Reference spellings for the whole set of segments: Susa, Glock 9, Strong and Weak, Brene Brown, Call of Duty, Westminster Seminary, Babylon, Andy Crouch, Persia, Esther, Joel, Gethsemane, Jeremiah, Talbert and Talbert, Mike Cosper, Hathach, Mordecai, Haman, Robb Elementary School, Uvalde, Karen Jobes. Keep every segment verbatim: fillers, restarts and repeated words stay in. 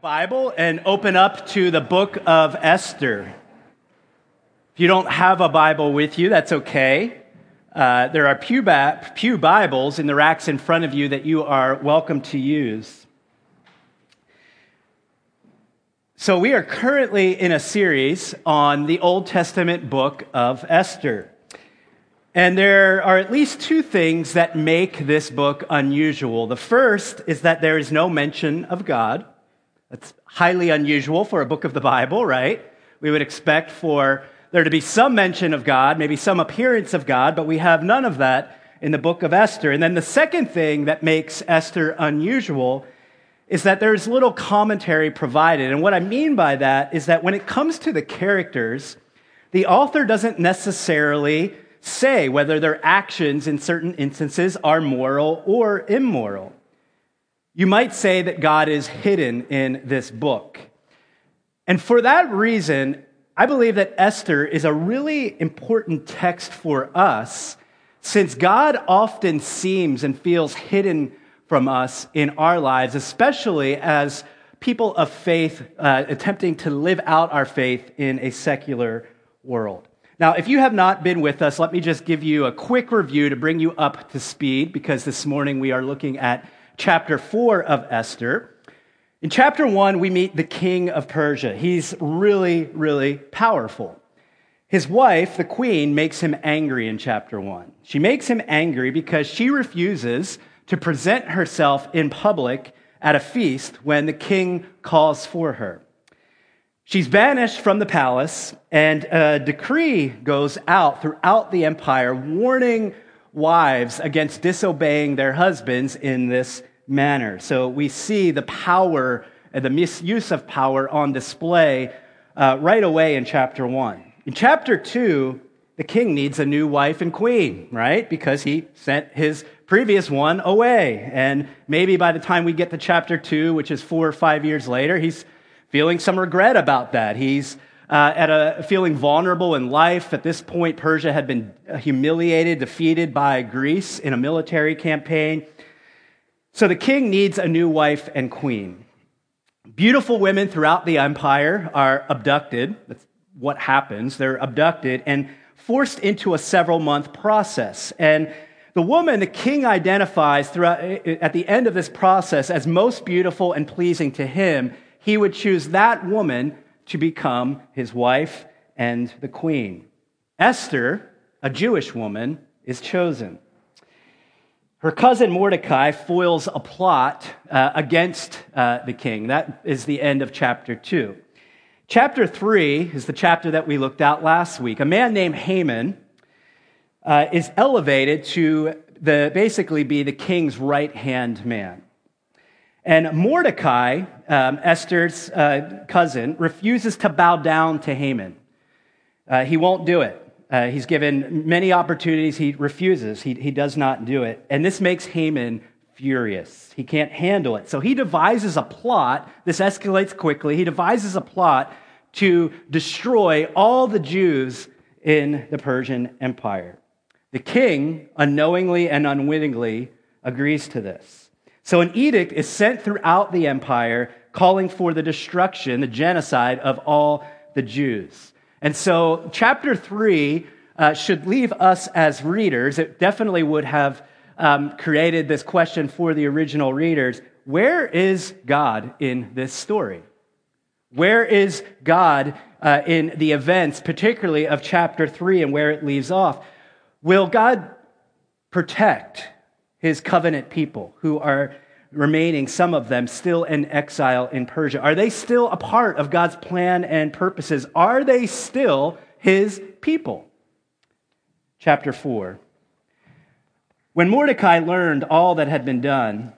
Bible and open up to the book of Esther. If you don't have a Bible with you, that's okay. Uh, there are pew, ba- pew Bibles in the racks in front of you that you are welcome to use. So we are currently in a series on the Old Testament book of Esther. And there are at least two things that make this book unusual. The first is that there is no mention of God. That's highly unusual for a book of the Bible, right? We would expect for there to be some mention of God, maybe some appearance of God, but we have none of that in the book of Esther. And then the second thing that makes Esther unusual is that there's little commentary provided. And what I mean by that is that when it comes to the characters, the author doesn't necessarily say whether their actions in certain instances are moral or immoral. You might say that God is hidden in this book. And for that reason, I believe that Esther is a really important text for us, since God often seems and feels hidden from us in our lives, especially as people of faith uh, attempting to live out our faith in a secular world. Now, if you have not been with us, let me just give you a quick review to bring you up to speed, because this morning we are looking at chapter four of Esther. In chapter one, we meet the king of Persia. He's really, really powerful. His wife, the queen, makes him angry in chapter one. She makes him angry because she refuses to present herself in public at a feast when the king calls for her. She's banished from the palace, and a decree goes out throughout the empire warning wives against disobeying their husbands in this manner. So we see the power, the misuse of power on display uh, right away in chapter one. In chapter two, the king needs a new wife and queen, right? Because he sent his previous one away. And maybe by the time we get to chapter two, which is four or five years later, he's feeling some regret about that. He's uh, at a feeling vulnerable in life. At this point, Persia had been humiliated, defeated by Greece in a military campaign. So the king needs a new wife and queen. Beautiful women throughout the empire are abducted. That's what happens. They're abducted and forced into a several-month process. And the woman the king identifies throughout, at the end of this process as most beautiful and pleasing to him, he would choose that woman to become his wife and the queen. Esther, a Jewish woman, is chosen. Her cousin Mordecai foils a plot uh, against uh, the king. That is the end of chapter two. Chapter three is the chapter that we looked at last week. A man named Haman uh, is elevated to the basically be the king's right-hand man. And Mordecai, um, Esther's uh, cousin, refuses to bow down to Haman. Uh, he won't do it. Uh, he's given many opportunities. He refuses. He, he does not do it. And this makes Haman furious. He can't handle it. So he devises a plot. This escalates quickly. He devises a plot to destroy all the Jews in the Persian Empire. The king, unknowingly and unwittingly, agrees to this. So an edict is sent throughout the empire calling for the destruction, the genocide of all the Jews. And so chapter three uh, should leave us as readers. It definitely would have um, created this question for the original readers. Where is God in this story? Where is God uh, in the events, particularly of chapter three and where it leaves off? Will God protect his covenant people who are remaining, some of them, still in exile in Persia? Are they still a part of God's plan and purposes? Are they still his people? Chapter four. When Mordecai learned all that had been done,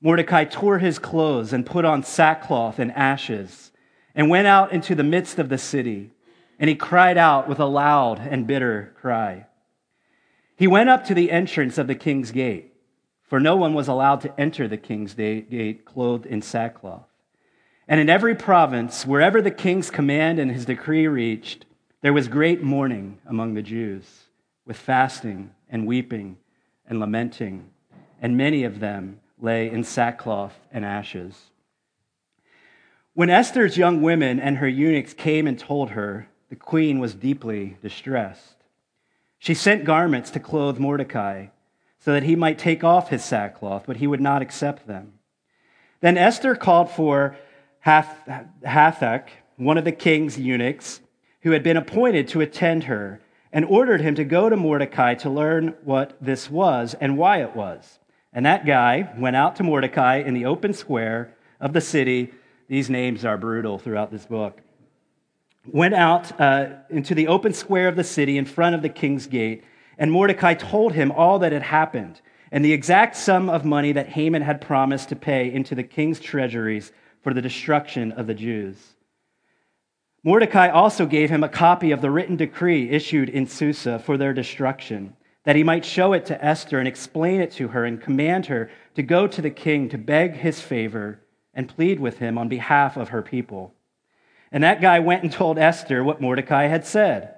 Mordecai tore his clothes and put on sackcloth and ashes and went out into the midst of the city, and he cried out with a loud and bitter cry. He went up to the entrance of the king's gate, for no one was allowed to enter the king's gate clothed in sackcloth. And in every province, wherever the king's command and his decree reached, there was great mourning among the Jews, with fasting and weeping and lamenting, and many of them lay in sackcloth and ashes. When Esther's young women and her eunuchs came and told her, the queen was deeply distressed. She sent garments to clothe Mordecai, so that he might take off his sackcloth, but he would not accept them. Then Esther called for Hathach, one of the king's eunuchs, who had been appointed to attend her, and ordered him to go to Mordecai to learn what this was and why it was. And that guy went out to Mordecai in the open square of the city. These names are brutal throughout this book. Went out uh, into the open square of the city in front of the king's gate, and Mordecai told him all that had happened and the exact sum of money that Haman had promised to pay into the king's treasuries for the destruction of the Jews. Mordecai also gave him a copy of the written decree issued in Susa for their destruction, that he might show it to Esther and explain it to her and command her to go to the king to beg his favor and plead with him on behalf of her people. And that guy went and told Esther what Mordecai had said.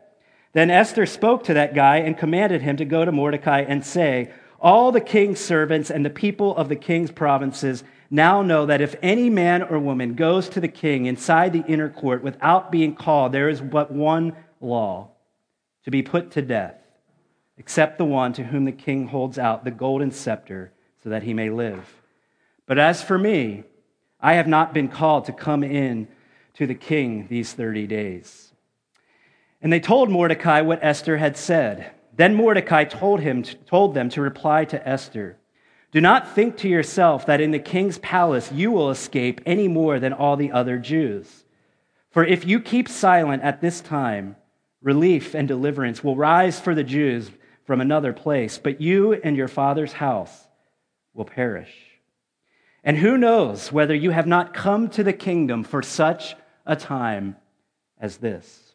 Then Esther spoke to that guy and commanded him to go to Mordecai and say, "All the king's servants and the people of the king's provinces now know that if any man or woman goes to the king inside the inner court without being called, there is but one law, to be put to death, except the one to whom the king holds out the golden scepter so that he may live. But as for me, I have not been called to come in to the king these thirty days. And they told Mordecai what Esther had said. Then Mordecai told him, told them to reply to Esther, "Do not think to yourself that in the king's palace you will escape any more than all the other Jews. For if you keep silent at this time, relief and deliverance will rise for the Jews from another place, but you and your father's house will perish. And who knows whether you have not come to the kingdom for such a time as this."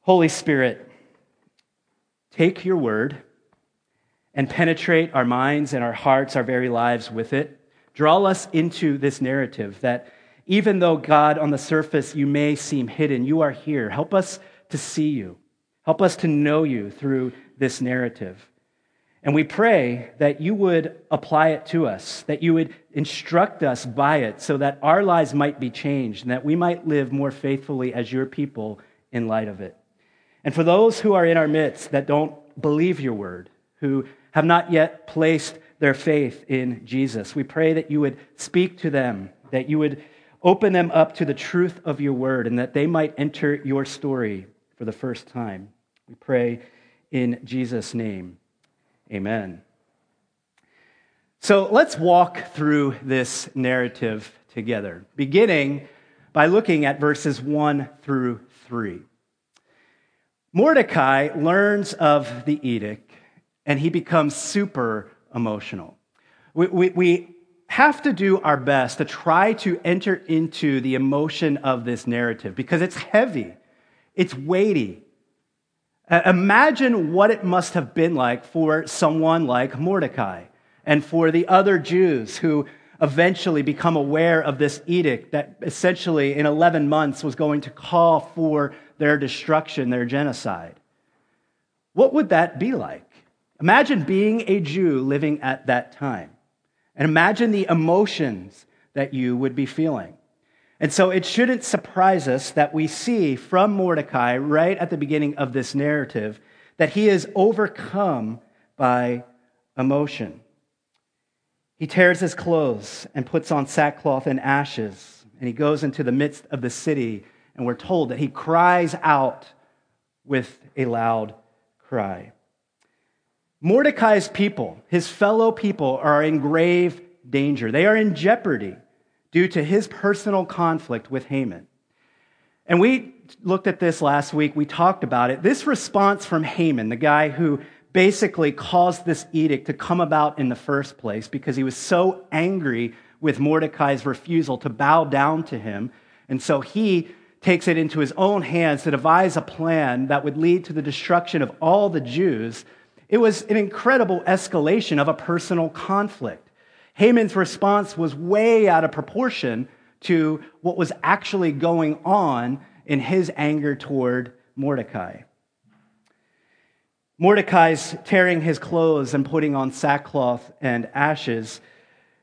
Holy Spirit, take your word and penetrate our minds and our hearts, our very lives with it. Draw us into this narrative that even though, God, on the surface you may seem hidden, you are here. Help us to see you. Help us to know you through this narrative. And we pray that you would apply it to us, that you would instruct us by it so that our lives might be changed and that we might live more faithfully as your people in light of it. And for those who are in our midst that don't believe your word, who have not yet placed their faith in Jesus, we pray that you would speak to them, that you would open them up to the truth of your word, and that they might enter your story for the first time. We pray in Jesus' name. Amen. So let's walk through this narrative together, beginning by looking at verses one through three. Mordecai learns of the edict, and he becomes super emotional. We, we, we have to do our best to try to enter into the emotion of this narrative because it's heavy, it's weighty. Imagine what it must have been like for someone like Mordecai and for the other Jews who eventually become aware of this edict that essentially in eleven months was going to call for their destruction, their genocide. What would that be like? Imagine being a Jew living at that time, and imagine the emotions that you would be feeling. And so it shouldn't surprise us that we see from Mordecai right at the beginning of this narrative that he is overcome by emotion. He tears his clothes and puts on sackcloth and ashes, and he goes into the midst of the city, and we're told that he cries out with a loud cry. Mordecai's people, his fellow people, are in grave danger. They are in jeopardy due to his personal conflict with Haman. And we looked at this last week. We talked about it. This response from Haman, the guy who basically caused this edict to come about in the first place because he was so angry with Mordecai's refusal to bow down to him. And so he takes it into his own hands to devise a plan that would lead to the destruction of all the Jews. It was an incredible escalation of a personal conflict. Haman's response was way out of proportion to what was actually going on in his anger toward Mordecai. Mordecai's tearing his clothes and putting on sackcloth and ashes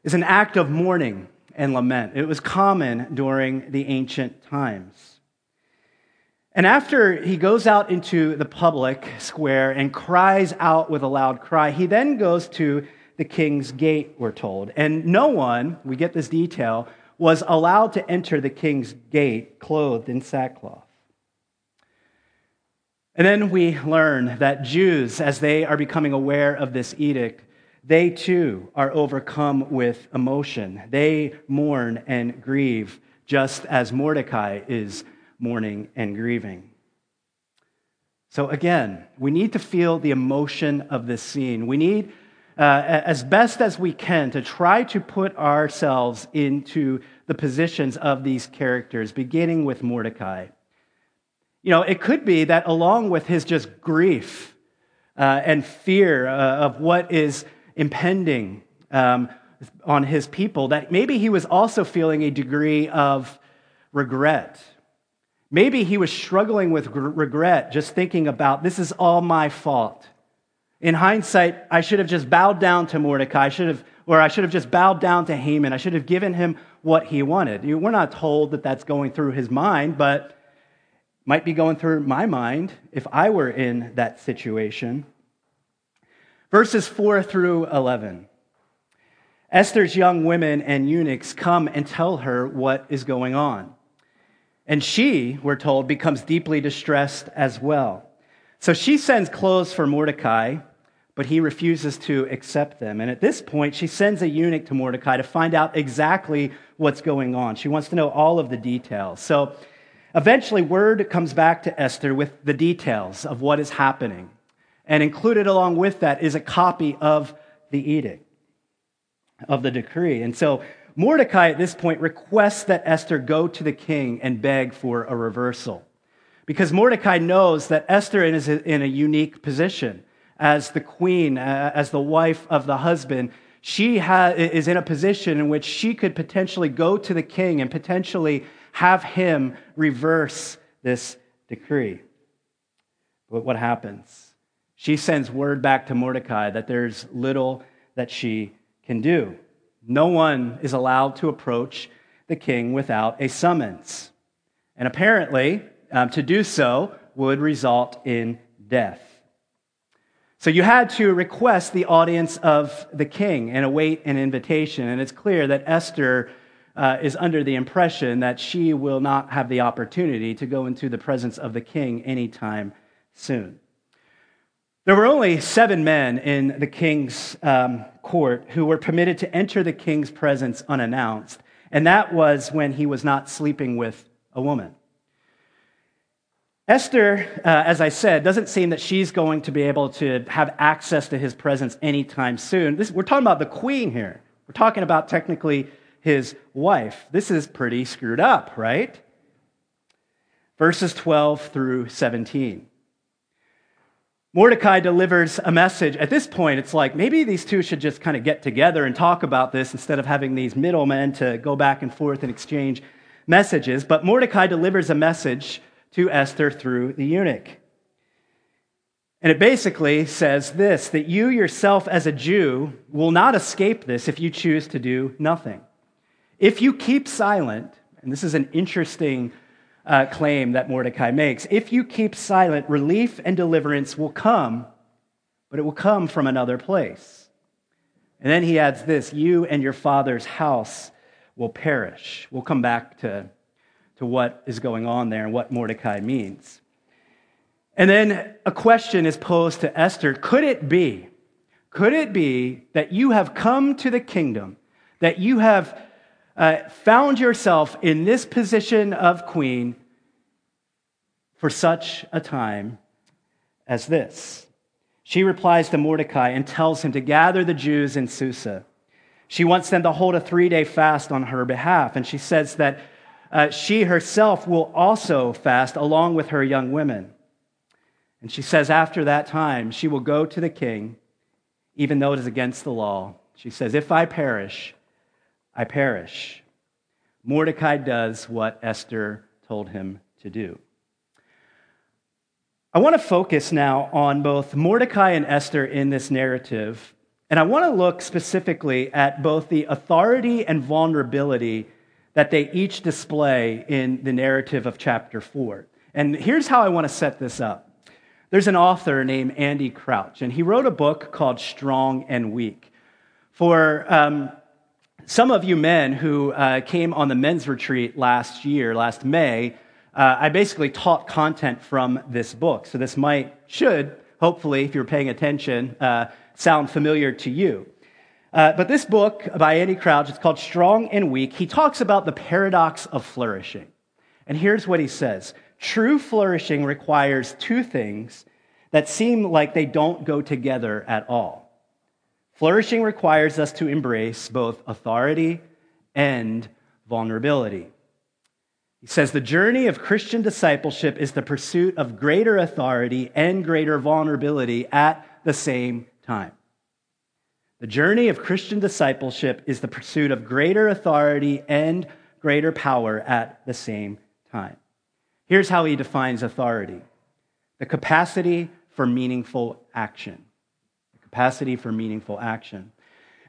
is an act of mourning and lament. It was common during the ancient times. And after he goes out into the public square and cries out with a loud cry, he then goes to the king's gate, we're told. And no one, we get this detail, was allowed to enter the king's gate clothed in sackcloth. And then we learn that Jews, as they are becoming aware of this edict, they too are overcome with emotion. They mourn and grieve, just as Mordecai is mourning and grieving. So again, we need to feel the emotion of this scene. We need Uh, as best as we can to try to put ourselves into the positions of these characters, beginning with Mordecai. You know, it could be that along with his just grief uh, and fear uh, of what is impending um, on his people, that maybe he was also feeling a degree of regret. Maybe he was struggling with gr- regret, just thinking about, this is all my fault. In hindsight, I should have just bowed down to Mordecai. I should have, or I should have just bowed down to Haman. I should have given him what he wanted. We're not told that that's going through his mind, but might be going through my mind if I were in that situation. Verses four through eleven. Esther's young women and eunuchs come and tell her what is going on. And she, we're told, becomes deeply distressed as well. So she sends clothes for Mordecai, but he refuses to accept them. And at this point, she sends a eunuch to Mordecai to find out exactly what's going on. She wants to know all of the details. So eventually, word comes back to Esther with the details of what is happening. And included along with that is a copy of the edict, of the decree. And so Mordecai at this point requests that Esther go to the king and beg for a reversal, because Mordecai knows that Esther is in a unique position. As the queen, as the wife of the husband, she is in a position in which she could potentially go to the king and potentially have him reverse this decree. But what happens? She sends word back to Mordecai that there's little that she can do. No one is allowed to approach the king without a summons. And apparently, Um, to do so would result in death. So you had to request the audience of the king and await an invitation. And it's clear that Esther uh, is under the impression that she will not have the opportunity to go into the presence of the king anytime soon. There were only seven men in the king's um, court who were permitted to enter the king's presence unannounced. And that was when he was not sleeping with a woman. Esther, uh, as I said, doesn't seem that she's going to be able to have access to his presence anytime soon. This, we're talking about the queen here. We're talking about technically his wife. This is pretty screwed up, right? Verses twelve through seventeen. Mordecai delivers a message. At this point, it's like maybe these two should just kind of get together and talk about this instead of having these middlemen to go back and forth and exchange messages. But Mordecai delivers a message to Esther through the eunuch. And it basically says this, that you yourself as a Jew will not escape this if you choose to do nothing. If you keep silent, and this is an interesting uh, claim that Mordecai makes, if you keep silent, relief and deliverance will come, but it will come from another place. And then he adds this, you and your father's house will perish. We'll come back to to what is going on there and what Mordecai means. And then a question is posed to Esther. Could it be, could it be that you have come to the kingdom, that you have uh, found yourself in this position of queen for such a time as this? She replies to Mordecai and tells him to gather the Jews in Susa. She wants them to hold a three-day fast on her behalf, and she says that uh, she herself will also fast along with her young women. And she says after that time, she will go to the king, even though it is against the law. She says, if I perish, I perish. Mordecai does what Esther told him to do. I want to focus now on both Mordecai and Esther in this narrative, and I want to look specifically at both the authority and vulnerability that they each display in the narrative of chapter four. And here's how I want to set this up. There's an author named Andy Crouch, and he wrote a book called Strong and Weak. For um, some of you men who uh, came on the men's retreat last year, last May, Uh, I basically taught content from this book, so this might, should, hopefully, if you're paying attention, uh, sound familiar to you. Uh, but this book by Andy Crouch, it's called Strong and Weak. He talks about the paradox of flourishing. And here's what he says. True flourishing requires two things that seem like they don't go together at all. Flourishing requires us to embrace both authority and vulnerability. He says, the journey of Christian discipleship is the pursuit of greater authority and greater vulnerability at the same time. The journey of Christian discipleship is the pursuit of greater authority and greater power at the same time. Here's how he defines authority. The capacity for meaningful action. The capacity for meaningful action.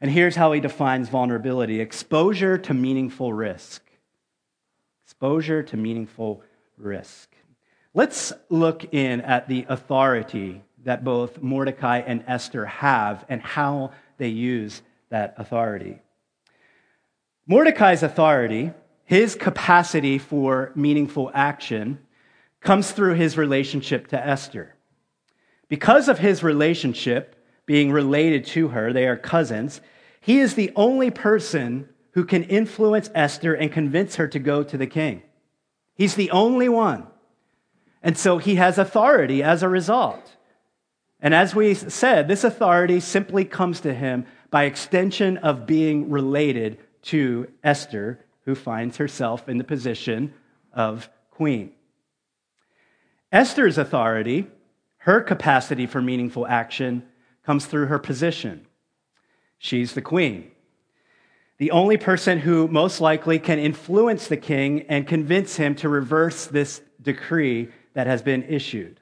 And here's how he defines vulnerability. Exposure to meaningful risk. Exposure to meaningful risk. Let's look in at the authority that both Mordecai and Esther have and how they use that authority. Mordecai's authority, his capacity for meaningful action, comes through his relationship to Esther. Because of his relationship, being related to her, they are cousins, he is the only person who can influence Esther and convince her to go to the king. He's the only one. And so he has authority as a result. And as we said, this authority simply comes to him by extension of being related to Esther, who finds herself in the position of queen. Esther's authority, her capacity for meaningful action, comes through her position. She's the queen. The only person who most likely can influence the king and convince him to reverse this decree that has been issued.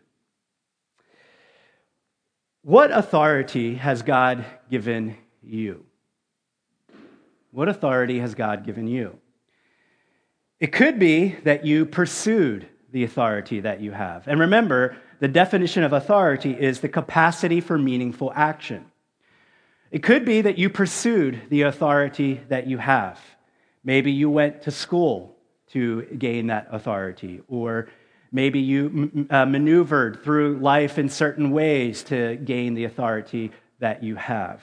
What authority has God given you? What authority has God given you? It could be that you pursued the authority that you have. And remember, the definition of authority is the capacity for meaningful action. It could be that you pursued the authority that you have. Maybe you went to school to gain that authority, or maybe you uh, maneuvered through life in certain ways to gain the authority that you have.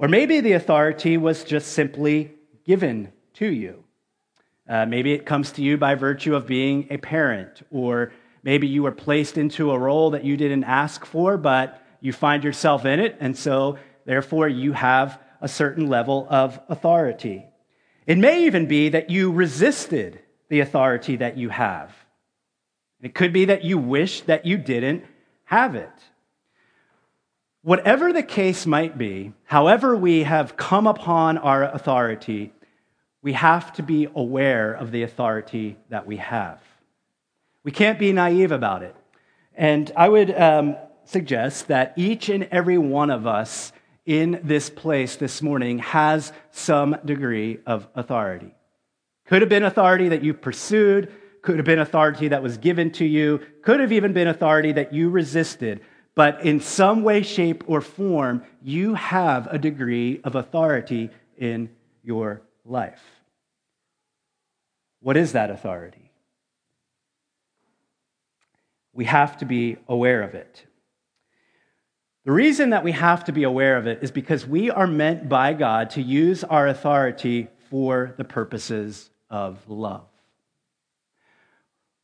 Or maybe the authority was just simply given to you. Uh, maybe it comes to you by virtue of being a parent, or maybe you were placed into a role that you didn't ask for, but you find yourself in it, and so therefore, you have a certain level of authority. It may even be that you resisted the authority that you have. It could be that you wish that you didn't have it. Whatever the case might be, however we have come upon our authority, we have to be aware of the authority that we have. We can't be naive about it. And I would um, suggest that each and every one of us in this place this morning has some degree of authority. Could have been authority that you pursued, could have been authority that was given to you, could have even been authority that you resisted, but in some way, shape, or form, you have a degree of authority in your life. What is that authority? We have to be aware of it. The reason that we have to be aware of it is because we are meant by God to use our authority for the purposes of love.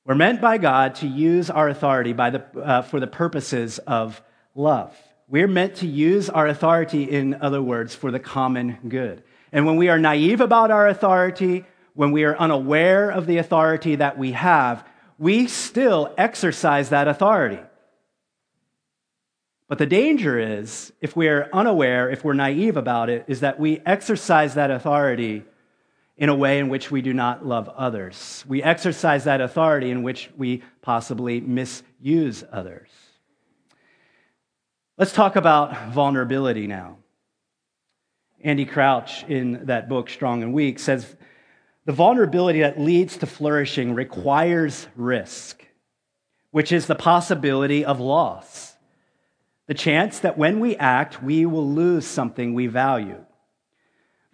We're meant by God to use our authority by the, uh, for the purposes of love. We're meant to use our authority, in other words, for the common good. And when we are naive about our authority, when we are unaware of the authority that we have, we still exercise that authority. But the danger is, if we're unaware, if we're naive about it, is that we exercise that authority in a way in which we do not love others. We exercise that authority in which we possibly misuse others. Let's talk about vulnerability now. Andy Crouch, in that book, Strong and Weak, says, the vulnerability that leads to flourishing requires risk, which is the possibility of loss. The chance that when we act, we will lose something we value.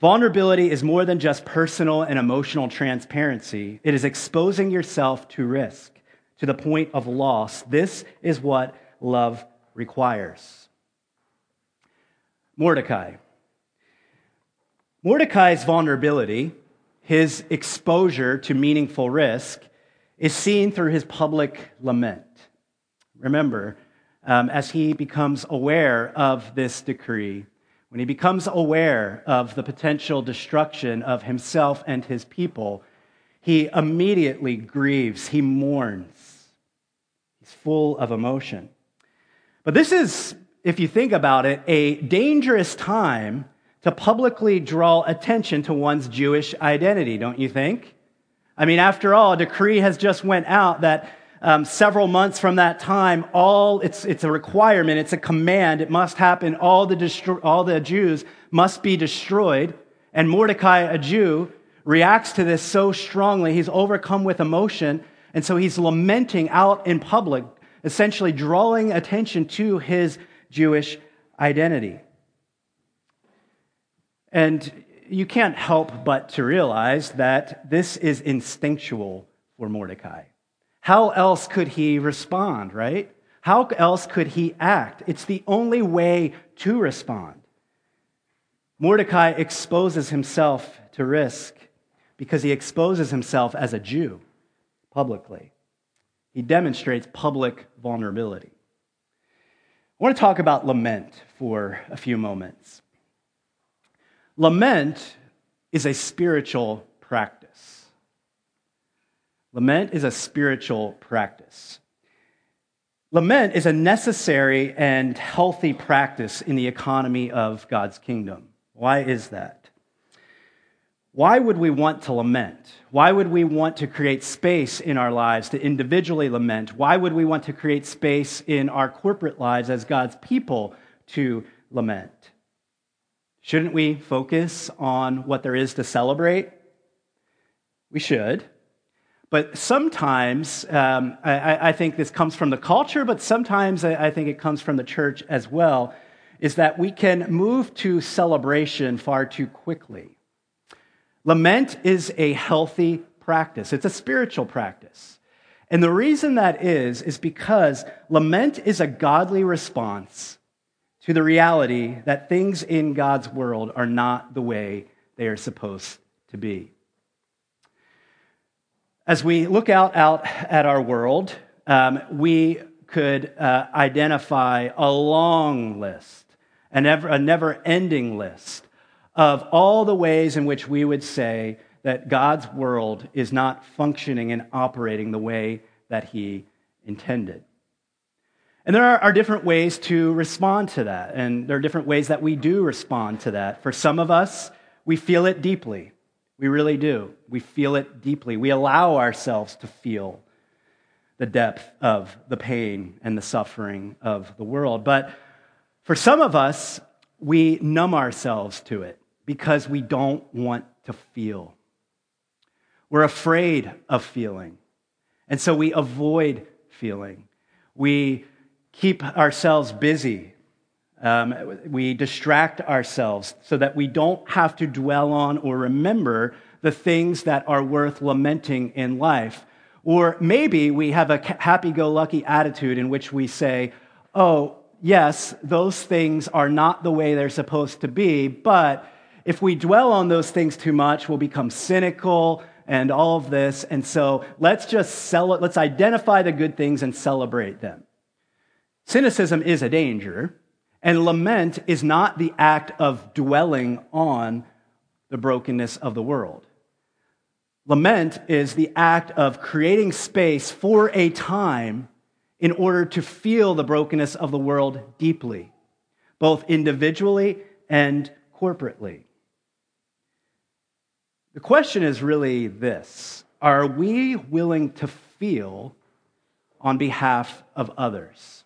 Vulnerability is more than just personal and emotional transparency. It is exposing yourself to risk, to the point of loss. This is what love requires. Mordecai. Mordecai's vulnerability, his exposure to meaningful risk, is seen through his public lament. Remember, um, as he becomes aware of this decree, when he becomes aware of the potential destruction of himself and his people, he immediately grieves, he mourns. He's full of emotion. But this is, if you think about it, a dangerous time to publicly draw attention to one's Jewish identity, don't you think? I mean, after all, a decree has just went out that um, several months from that time, all it's it's a requirement, it's a command, it must happen. All the destro- all the Jews must be destroyed. And Mordecai, a Jew, reacts to this so strongly, he's overcome with emotion, and so he's lamenting out in public, essentially drawing attention to his Jewish identity. And you can't help but to realize that this is instinctual for Mordecai. How else could he respond, right? How else could he act? It's the only way to respond. Mordecai exposes himself to risk because he exposes himself as a Jew publicly. He demonstrates public vulnerability. I want to talk about lament for a few moments. Lament is a spiritual practice. Lament is a spiritual practice. Lament is a necessary and healthy practice in the economy of God's kingdom. Why is that? Why would we want to lament? Why would we want to create space in our lives to individually lament? Why would we want to create space in our corporate lives as God's people to lament? Shouldn't we focus on what there is to celebrate? We should. But sometimes, um, I, I think this comes from the culture, but sometimes I think it comes from the church as well, is that we can move to celebration far too quickly. Lament is a healthy practice. It's a spiritual practice. And the reason that is, is because lament is a godly response to the reality that things in God's world are not the way they are supposed to be. As we look out, out at our world, um, we could uh, identify a long list, an ever, a never-ending list of all the ways in which we would say that God's world is not functioning and operating the way that He intended. And there are different ways to respond to that, and there are different ways that we do respond to that. For some of us, we feel it deeply. We really do. We feel it deeply. We allow ourselves to feel the depth of the pain and the suffering of the world. But for some of us, we numb ourselves to it because we don't want to feel. We're afraid of feeling, and so we avoid feeling. We keep ourselves busy. Um, we distract ourselves so that we don't have to dwell on or remember the things that are worth lamenting in life. Or maybe we have a happy-go-lucky attitude in which we say, oh, yes, those things are not the way they're supposed to be, but if we dwell on those things too much, we'll become cynical and all of this, and so let's just sell it. Let's identify the good things and celebrate them. Cynicism is a danger, and lament is not the act of dwelling on the brokenness of the world. Lament is the act of creating space for a time in order to feel the brokenness of the world deeply, both individually and corporately. The question is really this: are we willing to feel on behalf of others?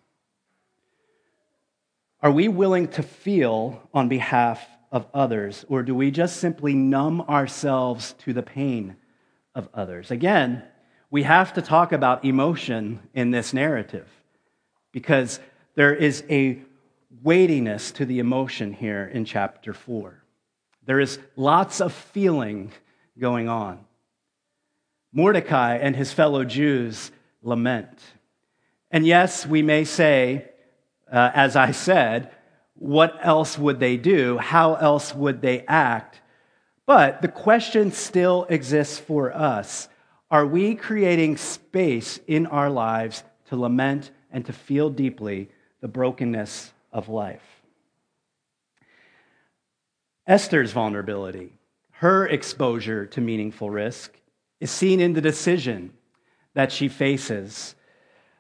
Are we willing to feel on behalf of others, or do we just simply numb ourselves to the pain of others? Again, we have to talk about emotion in this narrative because there is a weightiness to the emotion here in chapter four. There is lots of feeling going on. Mordecai and his fellow Jews lament. And yes, we may say, Uh, as I said, what else would they do? How else would they act? But the question still exists for us. Are we creating space in our lives to lament and to feel deeply the brokenness of life? Esther's vulnerability, her exposure to meaningful risk, is seen in the decision that she faces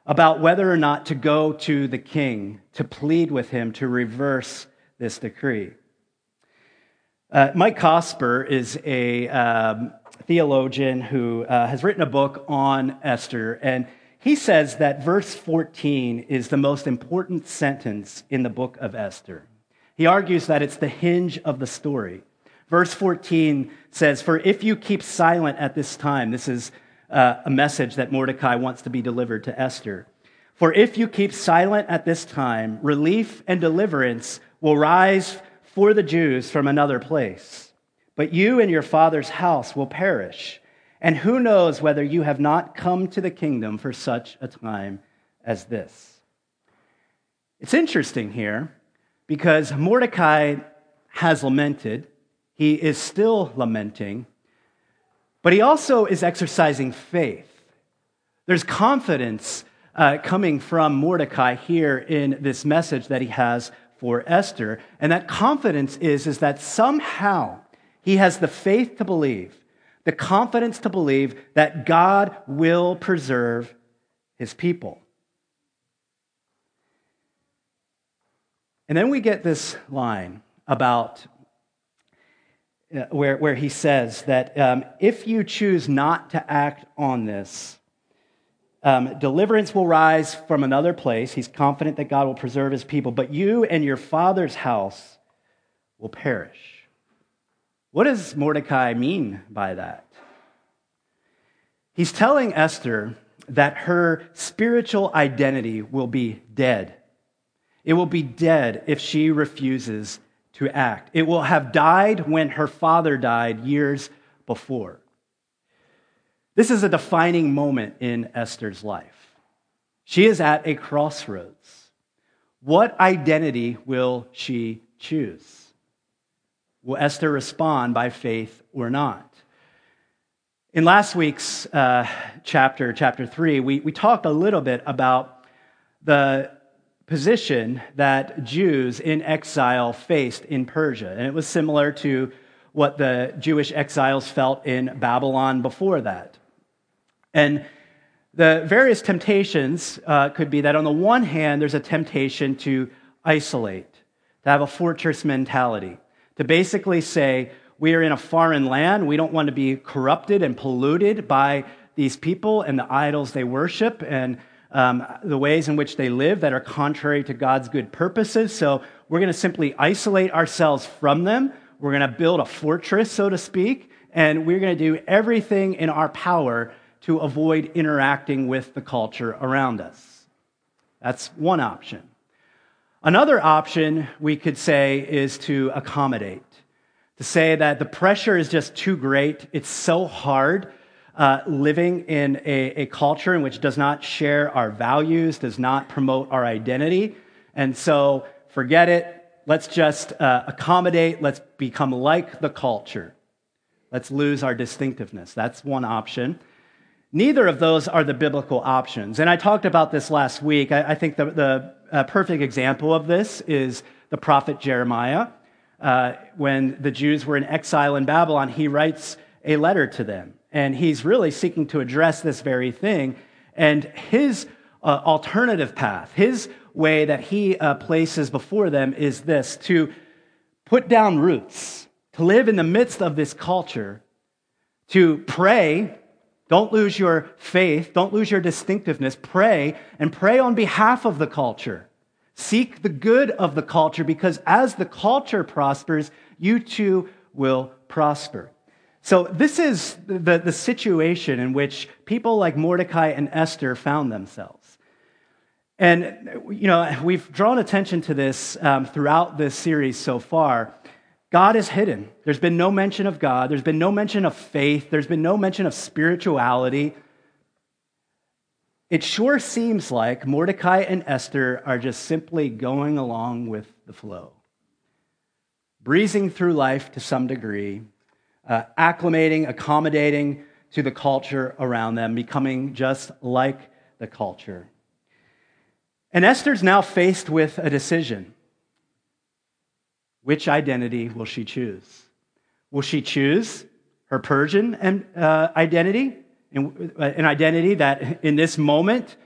about whether or not to go to the king to plead with him to reverse this decree. Uh, Mike Cosper is a um, theologian who uh, has written a book on Esther, and he says that verse fourteen is the most important sentence in the book of Esther. He argues that it's the hinge of the story. Verse fourteen says, "For if you keep silent at this time," this is Uh, a message that Mordecai wants to be delivered to Esther. "For if you keep silent at this time, relief and deliverance will rise for the Jews from another place. But you and your father's house will perish. And who knows whether you have not come to the kingdom for such a time as this." It's interesting here because Mordecai has lamented. He is still lamenting. But he also is exercising faith. There's confidence uh, coming from Mordecai here in this message that he has for Esther. And that confidence is, is that somehow he has the faith to believe, the confidence to believe that God will preserve his people. And then we get this line about Where, where he says that um, if you choose not to act on this, um, deliverance will rise from another place. He's confident that God will preserve his people, but you and your father's house will perish. What does Mordecai mean by that? He's telling Esther that her spiritual identity will be dead. It will be dead if she refuses to act. It will have died when her father died years before. This is a defining moment in Esther's life. She is at a crossroads. What identity will she choose? Will Esther respond by faith or not? In last week's uh, chapter, chapter three, we, we talked a little bit about the position that Jews in exile faced in Persia. And it was similar to what the Jewish exiles felt in Babylon before that. And the various temptations uh, could be that on the one hand, there's a temptation to isolate, to have a fortress mentality, to basically say, we are in a foreign land, we don't want to be corrupted and polluted by these people and the idols they worship and Um, the ways in which they live that are contrary to God's good purposes. So we're going to simply isolate ourselves from them. We're going to build a fortress, so to speak, and we're going to do everything in our power to avoid interacting with the culture around us. That's one option. Another option we could say is to accommodate, to say that the pressure is just too great. It's so hard. Uh, living in a, a culture in which does not share our values, does not promote our identity. And so forget it. Let's just uh, accommodate. Let's become like the culture. Let's lose our distinctiveness. That's one option. Neither of those are the biblical options. And I talked about this last week. I, I think the, the uh, perfect example of this is the prophet Jeremiah. uh, when the Jews were in exile in Babylon, he writes a letter to them. And he's really seeking to address this very thing. And his uh, alternative path, his way that he uh, places before them is this: to put down roots, to live in the midst of this culture, to pray. Don't lose your faith. Don't lose your distinctiveness. Pray, and pray on behalf of the culture. Seek the good of the culture, because as the culture prospers, you too will prosper. So this is the, the situation in which people like Mordecai and Esther found themselves. And, you know, we've drawn attention to this um, throughout this series so far. God is hidden. There's been no mention of God. There's been no mention of faith. There's been no mention of spirituality. It sure seems like Mordecai and Esther are just simply going along with the flow, breezing through life to some degree, uh, acclimating, accommodating to the culture around them, becoming just like the culture. And Esther's now faced with a decision. Which identity will she choose? Will she choose her Persian and, uh, identity, and, uh, an identity that in this moment,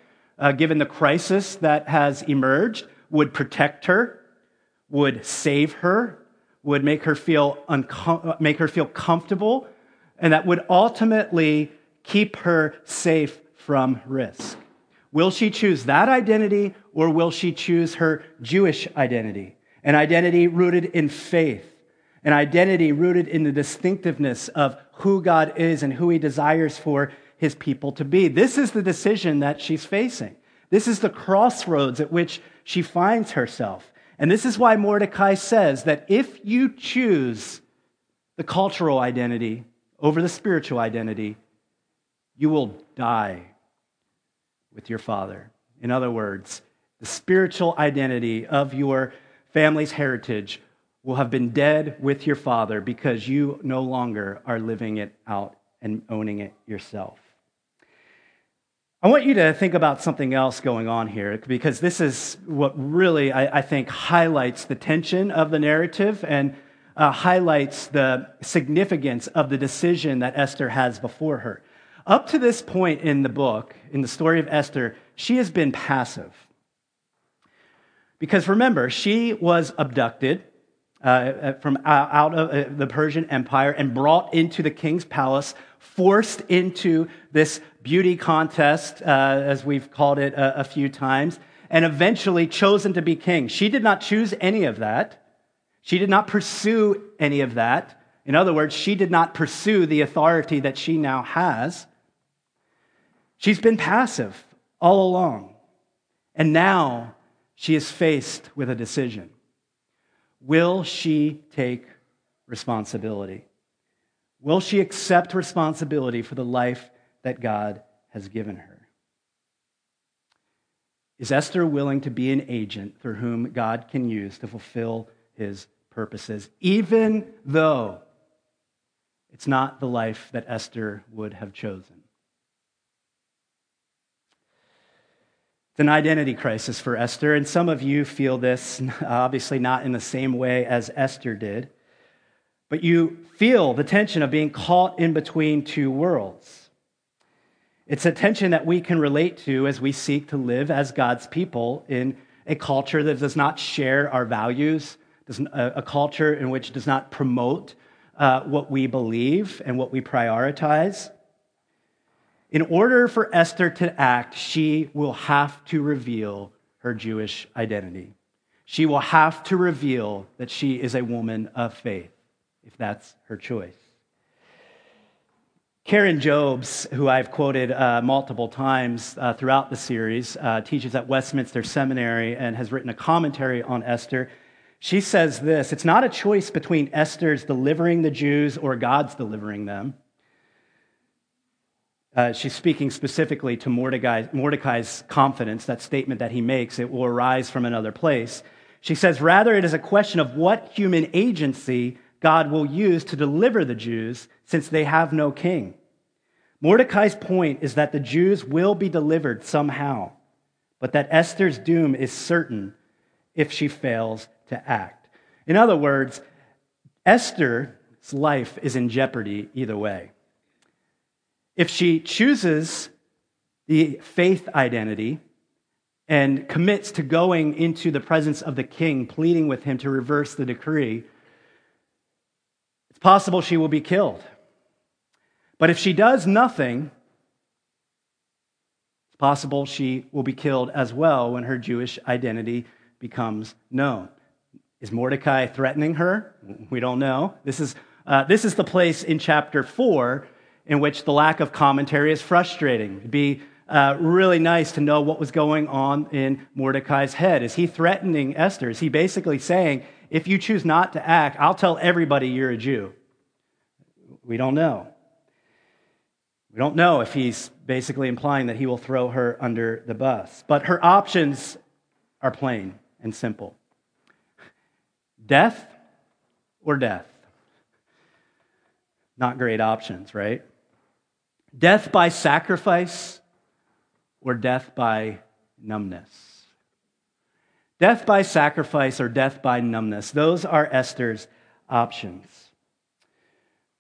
uh, given the crisis that has emerged, would protect her, would save her, would make her feel uncom- make her feel comfortable, and that would ultimately keep her safe from risk? Will she choose that identity, or will she choose her Jewish identity? An identity rooted in faith, an identity rooted in the distinctiveness of who God is and who he desires for his people to be. This is the decision that she's facing. This is the crossroads at which she finds herself. And this is why Mordecai says that if you choose the cultural identity over the spiritual identity, you will die with your father. In other words, the spiritual identity of your family's heritage will have been dead with your father, because you no longer are living it out and owning it yourself. I want you to think about something else going on here, because this is what really, I, I think, highlights the tension of the narrative and uh, highlights the significance of the decision that Esther has before her. Up to this point in the book, in the story of Esther, she has been passive. Because remember, she was abducted uh, from out of the Persian Empire and brought into the king's palace, forced into this beauty contest, uh, as we've called it a, a few times, and eventually chosen to be king. She did not choose any of that. She did not pursue any of that. In other words, she did not pursue the authority that she now has. She's been passive all along. And now she is faced with a decision. Will she take responsibility? Will she accept responsibility for the life that God has given her? Is Esther willing to be an agent through whom God can use to fulfill his purposes, even though it's not the life that Esther would have chosen? It's an identity crisis for Esther, and some of you feel this, obviously not in the same way as Esther did, but you feel the tension of being caught in between two worlds. It's a tension that we can relate to as we seek to live as God's people in a culture that does not share our values, a culture in which does not promote uh, what we believe and what we prioritize. In order for Esther to act, she will have to reveal her Jewish identity. She will have to reveal that she is a woman of faith, if that's her choice. Karen Jobes, who I've quoted uh, multiple times uh, throughout the series, uh, teaches at Westminster Seminary and has written a commentary on Esther. She says this: it's not a choice between Esther's delivering the Jews or God's delivering them. Uh, she's speaking specifically to Mordecai, Mordecai's confidence, that statement that he makes, it will arise from another place. She says, rather, it is a question of what human agency God will use to deliver the Jews, since they have no king. Mordecai's point is that the Jews will be delivered somehow, but that Esther's doom is certain if she fails to act. In other words, Esther's life is in jeopardy either way. If she chooses the faith identity and commits to going into the presence of the king, pleading with him to reverse the decree, it's possible she will be killed. But if she does nothing, it's possible she will be killed as well when her Jewish identity becomes known. Is Mordecai threatening her? We don't know. This is uh, this is the place in chapter four in which the lack of commentary is frustrating. It'd be Uh, really nice to know what was going on in Mordecai's head. Is he threatening Esther? Is he basically saying, if you choose not to act, I'll tell everybody you're a Jew? We don't know. We don't know if he's basically implying that he will throw her under the bus. But her options are plain and simple. Death or death? Not great options, right? Death by sacrifice or death by numbness. Death by sacrifice or death by numbness. Those are Esther's options.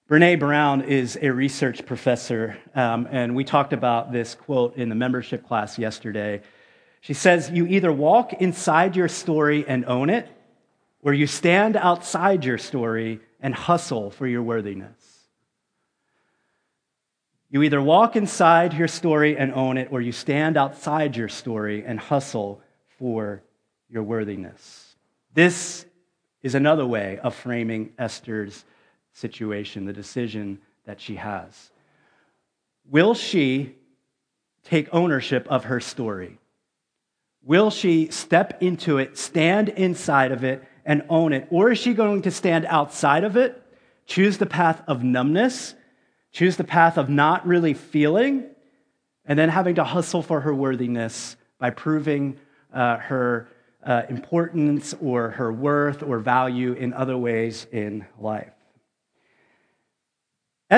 Brene Brown is a research professor, um, and we talked about this quote in the membership class yesterday. She says, you either walk inside your story and own it, or you stand outside your story and hustle for your worthiness. You either walk inside your story and own it, or you stand outside your story and hustle for your worthiness. This is another way of framing Esther's situation, the decision that she has. Will she take ownership of her story? Will she step into it, stand inside of it, and own it? Or is she going to stand outside of it, choose the path of numbness, choose the path of not really feeling, and then having to hustle for her worthiness by proving uh, her uh, importance or her worth or value in other ways in life?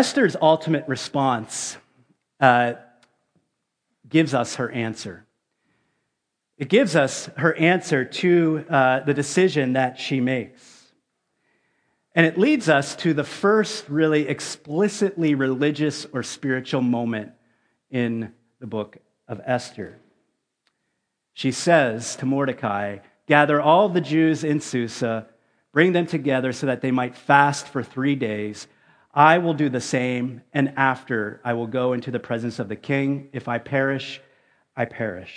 Esther's ultimate response uh, gives us her answer. It gives us her answer to uh, the decision that she makes. And it leads us to the first really explicitly religious or spiritual moment in the book of Esther. She says to Mordecai, gather all the Jews in Susa, bring them together so that they might fast for three days. I will do the same, and after I will go into the presence of the king. If I perish, I perish.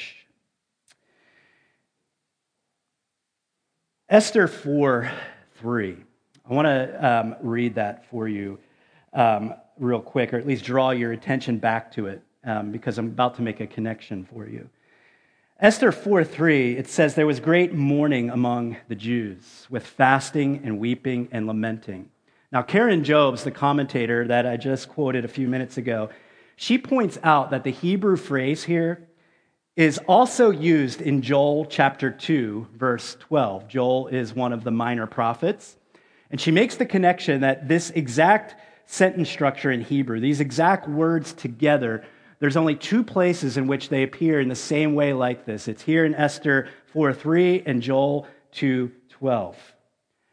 Esther four three. I want to um, read that for you um, real quick, or at least draw your attention back to it, um, because I'm about to make a connection for you. Esther four three, it says, there was great mourning among the Jews, with fasting and weeping and lamenting. Now, Karen Jobes, the commentator that I just quoted a few minutes ago, she points out that the Hebrew phrase here is also used in Joel chapter two, verse twelve. Joel is one of the minor prophets. And she makes the connection that this exact sentence structure in Hebrew, these exact words together, there's only two places in which they appear in the same way like this. It's here in Esther four three and Joel two twelve.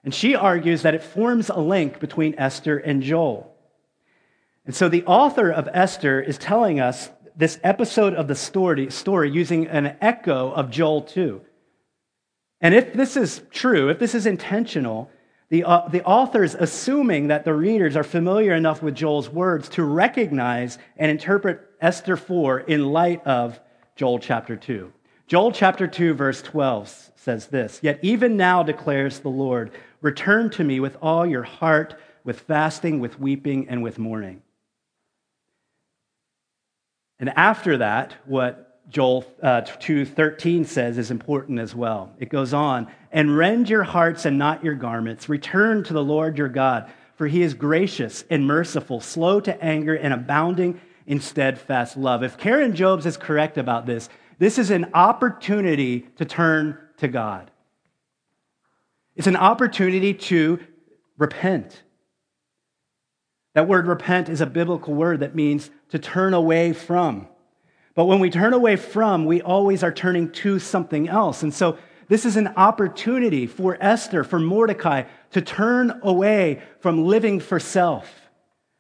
And she argues that it forms a link between Esther and Joel. And so the author of Esther is telling us this episode of the story, story using an echo of Joel two. And if this is true, if this is intentional, The, uh, the author's assuming that the readers are familiar enough with Joel's words to recognize and interpret Esther four in light of Joel chapter two. Joel chapter two, verse twelve says this, yet even now declares the Lord, return to me with all your heart, with fasting, with weeping, and with mourning. And after that, what Joel uh, two thirteen says is important as well. It goes on, and rend your hearts and not your garments. Return to the Lord your God, for he is gracious and merciful, slow to anger and abounding in steadfast love. If Karen Jobes is correct about this, this is an opportunity to turn to God. It's an opportunity to repent. That word repent is a biblical word that means to turn away from. But when we turn away from, we always are turning to something else. And so This is an opportunity for Esther, for Mordecai, to turn away from living for self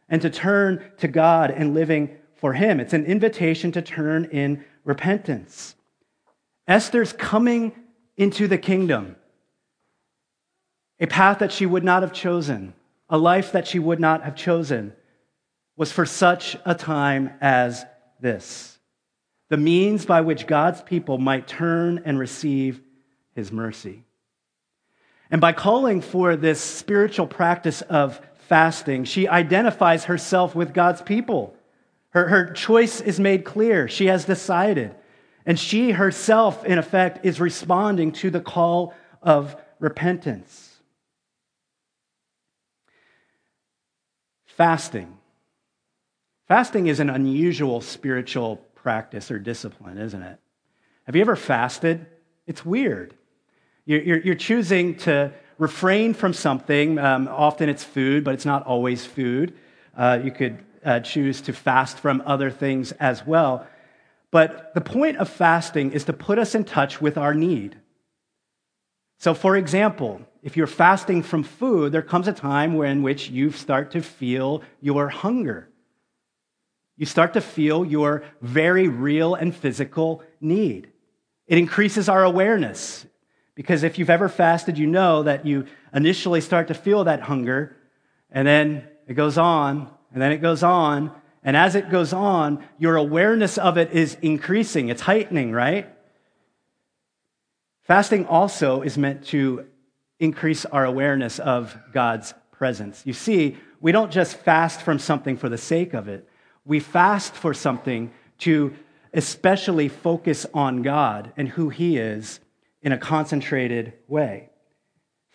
and to turn to God and living for him. It's an invitation to turn in repentance. Esther's coming into the kingdom, a path that she would not have chosen, a life that she would not have chosen, was for such a time as this, the means by which God's people might turn and receive his mercy. And by calling for this spiritual practice of fasting, she identifies herself with God's people. Her, her choice is made clear. She has decided. And she herself, in effect, is responding to the call of repentance. Fasting. Fasting is an unusual spiritual practice or discipline, isn't it? Have you ever fasted? It's weird. You're, you're, you're choosing to refrain from something. Um, often it's food, but it's not always food. Uh, you could uh, choose to fast from other things as well. But the point of fasting is to put us in touch with our need. So, for example, if you're fasting from food, there comes a time where in which you start to feel your hunger. You start to feel your very real and physical need. It increases our awareness, because if you've ever fasted, you know that you initially start to feel that hunger, and then it goes on, and then it goes on, and as it goes on, your awareness of it is increasing. It's heightening, right? Fasting also is meant to increase our awareness of God's presence. You see, we don't just fast from something for the sake of it. We fast for something to especially focus on God and who he is in a concentrated way.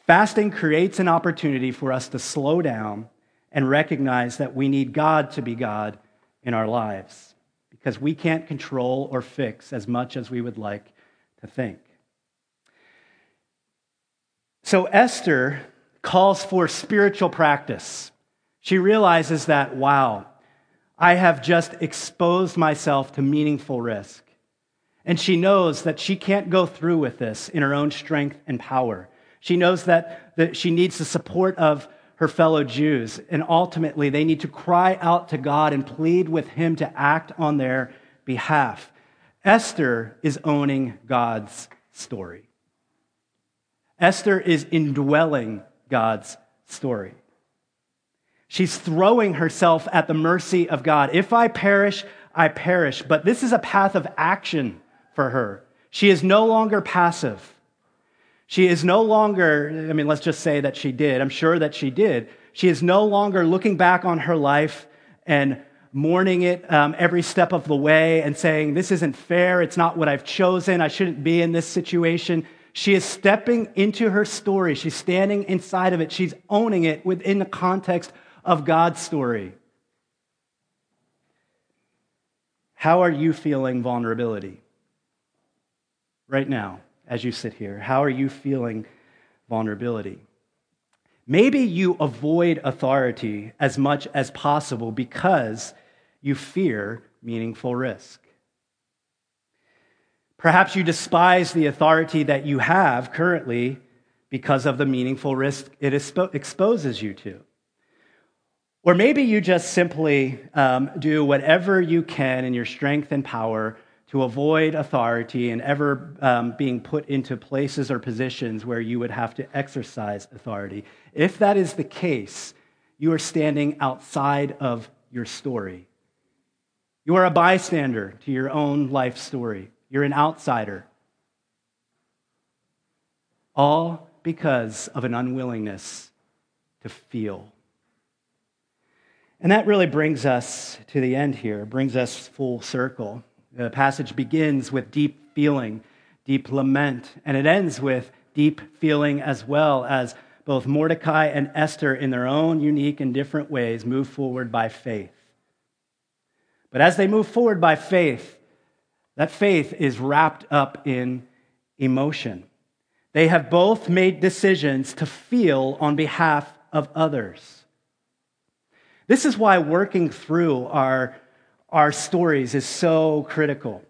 Fasting creates an opportunity for us to slow down and recognize that we need God to be God in our lives, because we can't control or fix as much as we would like to think. So Esther calls for spiritual practice. She realizes that, wow, I have just exposed myself to meaningful risk. And she knows that she can't go through with this in her own strength and power. She knows that, that she needs the support of her fellow Jews, and ultimately they need to cry out to God and plead with him to act on their behalf. Esther is owning God's story. Esther is indwelling God's story. She's throwing herself at the mercy of God. If I perish, I perish. But this is a path of action for her. She is no longer passive. She is no longer, I mean, let's just say that she did. I'm sure that she did. She is no longer looking back on her life and mourning it um, every step of the way and saying, this isn't fair. It's not what I've chosen. I shouldn't be in this situation. She is stepping into her story. She's standing inside of it. She's owning it within the context of God's story. How are you feeling vulnerability right now? As you sit here, how are you feeling vulnerability? Maybe you avoid authority as much as possible because you fear meaningful risk. Perhaps you despise the authority that you have currently because of the meaningful risk it expo- exposes you to. Or maybe you just simply um, do whatever you can in your strength and power to avoid authority and ever um, being put into places or positions where you would have to exercise authority. If that is the case, you are standing outside of your story. You are a bystander to your own life story. You're an outsider. All because of an unwillingness to feel. And that really brings us to the end here, brings us full circle. The passage begins with deep feeling, deep lament, and it ends with deep feeling, as well as both Mordecai and Esther in their own unique and different ways move forward by faith. But as they move forward by faith, that faith is wrapped up in emotion. They have both made decisions to feel on behalf of others. This is why working through our Our stories is so critical,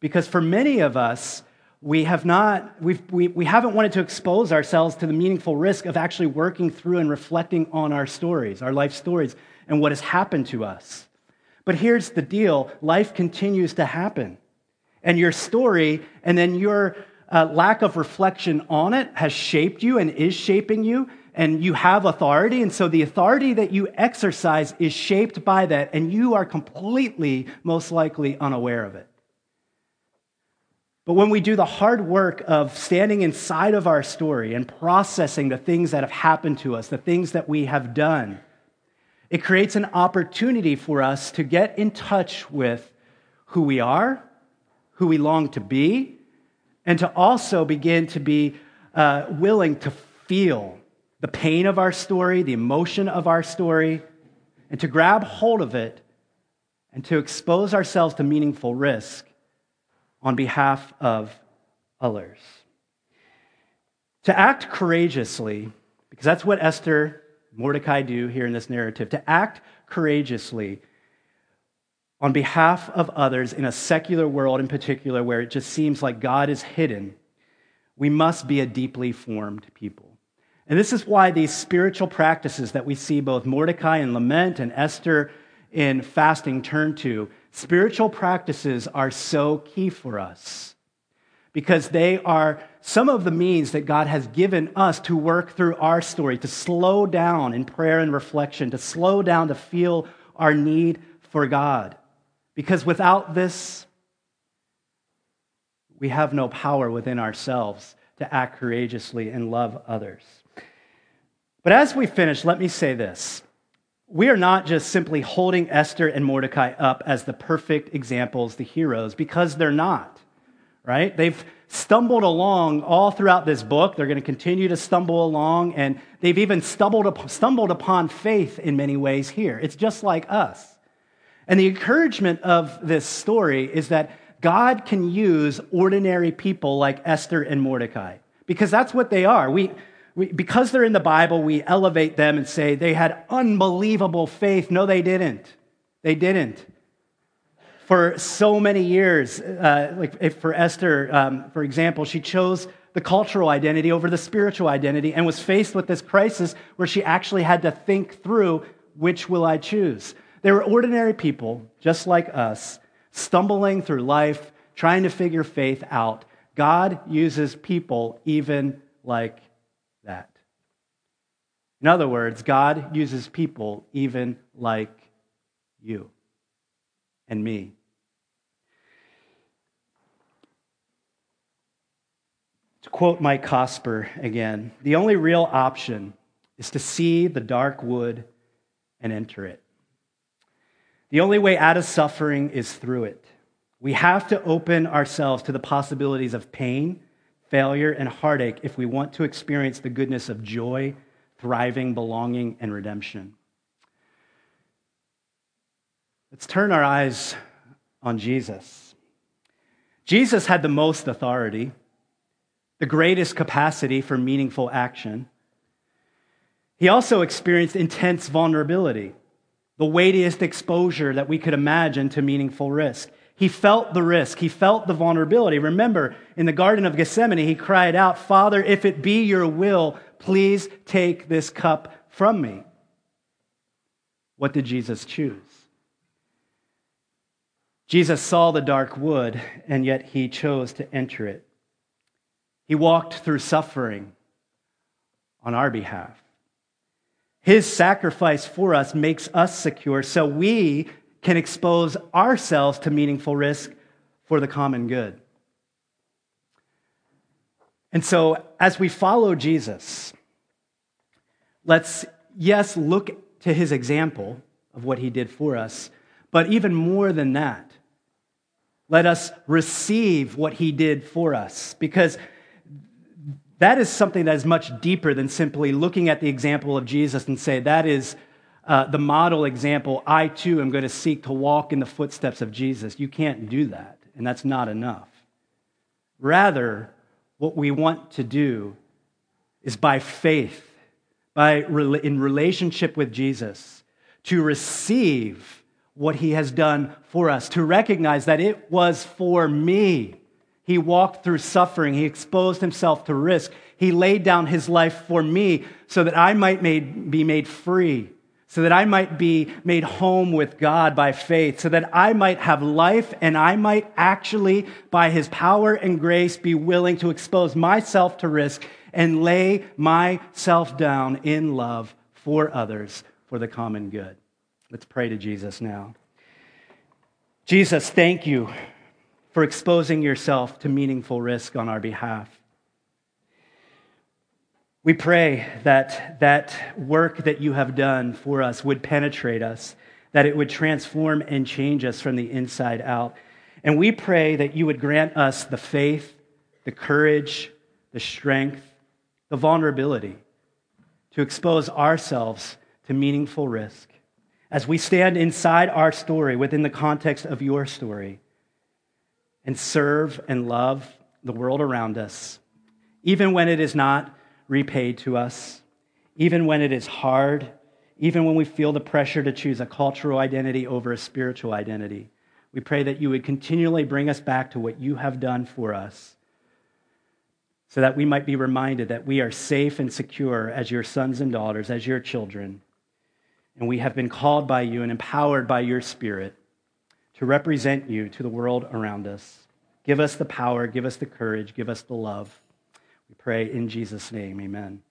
because for many of us, We have not, we've, we, we haven't wanted to expose ourselves to the meaningful risk of actually working through and reflecting on our stories, our life stories, and what has happened to us. But here's the deal. Life continues to happen. And your story and then your uh, lack of reflection on it has shaped you and is shaping you. And you have authority. And so the authority that you exercise is shaped by that. And you are completely, most likely, unaware of it. But when we do the hard work of standing inside of our story and processing the things that have happened to us, the things that we have done, it creates an opportunity for us to get in touch with who we are, who we long to be, and to also begin to be uh, willing to feel the pain of our story, the emotion of our story, and to grab hold of it and to expose ourselves to meaningful risk on behalf of others. To act courageously, because that's what Esther, Mordecai do here in this narrative, to act courageously on behalf of others in a secular world in particular where it just seems like God is hidden, we must be a deeply formed people. And this is why these spiritual practices that we see both Mordecai in lament and Esther in fasting turn to, spiritual practices are so key for us because they are some of the means that God has given us to work through our story, to slow down in prayer and reflection, to slow down to feel our need for God. Because without this, we have no power within ourselves to act courageously and love others. But as we finish, let me say this. We are not just simply holding Esther and Mordecai up as the perfect examples, the heroes, because they're not, right? They've stumbled along all throughout this book. They're going to continue to stumble along, and they've even stumbled up, stumbled upon faith in many ways here. It's just like us. And the encouragement of this story is that God can use ordinary people like Esther and Mordecai, because that's what they are. We... We, because they're in the Bible, we elevate them and say they had unbelievable faith. No, they didn't. They didn't. For so many years, uh, like if for Esther, um, for example, she chose the cultural identity over the spiritual identity and was faced with this crisis where she actually had to think through, which will I choose? They were ordinary people, just like us, stumbling through life, trying to figure faith out. God uses people even like that. In other words, God uses people even like you and me. To quote Mike Cosper again, the only real option is to see the dark wood and enter it. The only way out of suffering is through it. We have to open ourselves to the possibilities of pain, failure, and heartache if we want to experience the goodness of joy, thriving, belonging, and redemption. Let's turn our eyes on Jesus. Jesus had the most authority, the greatest capacity for meaningful action. He also experienced intense vulnerability, the weightiest exposure that we could imagine to meaningful risk. He felt the risk. He felt the vulnerability. Remember, in the Garden of Gethsemane, he cried out, "Father, if it be your will, please take this cup from me." What did Jesus choose? Jesus saw the dark wood, and yet he chose to enter it. He walked through suffering on our behalf. His sacrifice for us makes us secure, so we can expose ourselves to meaningful risk for the common good. And so as we follow Jesus, let's, yes, look to his example of what he did for us, but even more than that, let us receive what he did for us, because that is something that is much deeper than simply looking at the example of Jesus and say, that is Uh, the model example, I too am going to seek to walk in the footsteps of Jesus. You can't do that, and that's not enough. Rather, what we want to do is by faith, by in relationship with Jesus, to receive what he has done for us, to recognize that it was for me. He walked through suffering. He exposed himself to risk. He laid down his life for me so that I might made, be made free, so that I might be made home with God by faith, so that I might have life and I might actually, by his power and grace, be willing to expose myself to risk and lay myself down in love for others for the common good. Let's pray to Jesus now. Jesus, thank you for exposing yourself to meaningful risk on our behalf. We pray that that work that you have done for us would penetrate us, that it would transform and change us from the inside out. And we pray that you would grant us the faith, the courage, the strength, the vulnerability to expose ourselves to meaningful risk as we stand inside our story within the context of your story, and serve and love the world around us, even when it is not repaid to us, even when it is hard, even when we feel the pressure to choose a cultural identity over a spiritual identity. We pray that you would continually bring us back to what you have done for us, so that we might be reminded that we are safe and secure as your sons and daughters, as your children, and we have been called by you and empowered by your Spirit to represent you to the world around us. Give us the power, give us the courage, give us the love. We pray in Jesus' name, amen.